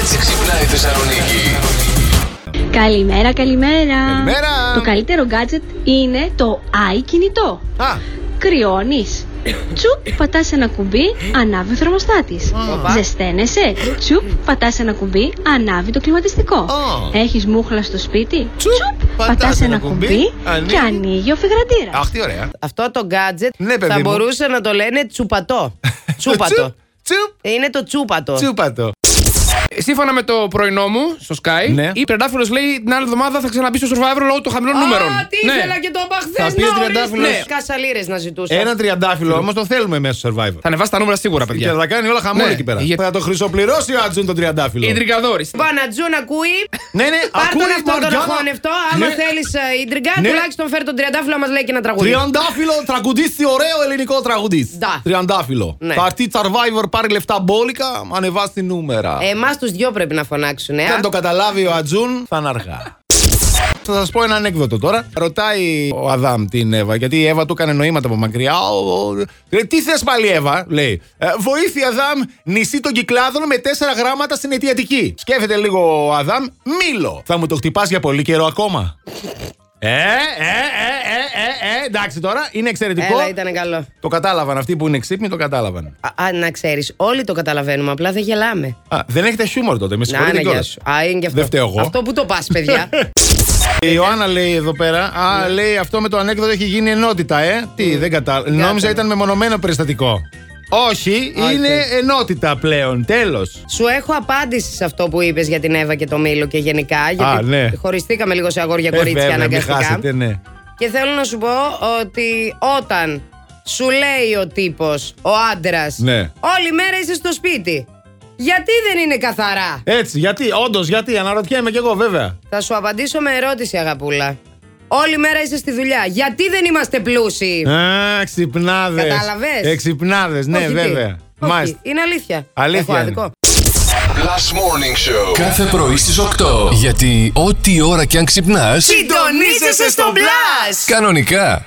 έτσι ξυπνάει η Θεσσαλονίκη. Καλημέρα, καλημέρα. Καλημέρα. Το καλύτερο gadget είναι το i-κινητό. Κρυώνεις. Τσουπ, πατάς ένα κουμπί, ανάβει ο θερμοστάτης. Ζεσταίνεσαι. Τσουπ, πατάς ένα κουμπί, ανάβει το κλιματιστικό. Έχεις μούχλα στο σπίτι. Τσουπ, πατάς ένα κουμπί και ανοίγει ο φυγραντήρας. Αχ, τι ωραία. Αυτό το gadget θα μπορούσε να το λένε τσουπατό. Τσούπατο. Είναι το τσούπατο. Τσούπατο. Σύμφωνα με το πρωινό μου στο Sky, ναι, η Τριαντάφυλλος λέει την άλλη εβδομάδα θα ξαναμπεί στο Survivor λόγω των χαμηλών νούμερων. Α, τι ήθελα και το είπα χθες. Ναι, κασαλίρες να ζητούσα. Ένα τριαντάφυλλο όμως το θέλουμε μέσα στο Survivor. Θα ανεβάσει τα νούμερα σίγουρα, παιδιά. Και θα κάνει όλα χαμόλια εκεί πέρα. Θα το χρυσοπληρώσει ο Ατζούν τον τριαντάφυλλο. Ιντρικαδόρης. Πάνε Ατζούν, ακούει. Ναι, ναι, ακούει αυτό τον χωνευτό. Άμα θέλει ιντριγκά, τουλάχιστον φέρει τον τριαντάφυλλο μα λέει και να τραγουδίσει. Τριαντάφυλλο, τραγουδίστη, ωραίο ελληνικό τραγουδίστη. Τριαντάφυλλο. Παρτί Survivor πάρει λεφτά μπόλικα, ανεβάσει νούμερα. Τους δυο πρέπει να φωνάξουν. Αν το καταλάβει ο Ατζούν, θα είναι αργά. Θα σας πω ένα ανέκδοτο τώρα. Ρωτάει ο Αδάμ την Εύα, γιατί η Εύα του έκανε νοήματα από μακριά. Τι θες πάλι, Εύα, λέει. Βοήθεια, Αδάμ, νησί των Κυκλάδων με 4 γράμματα στην αιτιατική. Σκέφτεται λίγο ο Αδάμ, μήλο. Θα μου το χτυπάς για πολύ καιρό ακόμα. Εντάξει τώρα, είναι εξαιρετικό. Έλα, ήταν καλό. Το κατάλαβαν, αυτοί που είναι ξύπνοι το κατάλαβαν. Να ξέρεις, όλοι το καταλαβαίνουμε, απλά δεν γελάμε. Δεν έχετε χιούμορ τότε, με συγχωρείτε κιόλας. Είναι και αυτό. Δεν φταίω εγώ. Αυτό που το πας, παιδιά. Η Ιωάννα λέει εδώ πέρα, λέει αυτό με το ανέκδοτο έχει γίνει ενότητα, Τι, δεν κατάλαβα. Νόμιζα ήταν μεμονωμένο περιστατικό. Όχι, είναι ενότητα πλέον, τέλος. Σου έχω απάντηση σε αυτό που είπες για την Εύα και το Μήλο και γενικά. Γιατί χωριστήκαμε λίγο σε αγόρια-κορίτσια αναγκαστικά. Χάσετε, ναι. Και θέλω να σου πω ότι όταν σου λέει ο τύπος, ο άντρας, όλη μέρα είσαι στο σπίτι, γιατί δεν είναι καθαρά? Έτσι, γιατί, όντως, γιατί, αναρωτιέμαι κι εγώ βέβαια. Θα σου απαντήσω με ερώτηση, αγαπούλα. Όλη μέρα είσαι στη δουλειά. Γιατί δεν είμαστε πλούσιοι? Α, ξυπνάδες. Κατάλαβες? Εξυπνάδες, ναι, όχι, βέβαια. Όχι, είναι αλήθεια. Έχω αδικό. Last Morning Show. Κάθε πρωί στις 8. Γιατί ό,τι ώρα κι αν ξυπνάς, συντονίζεσαι στο Μπλάς. Κανονικά.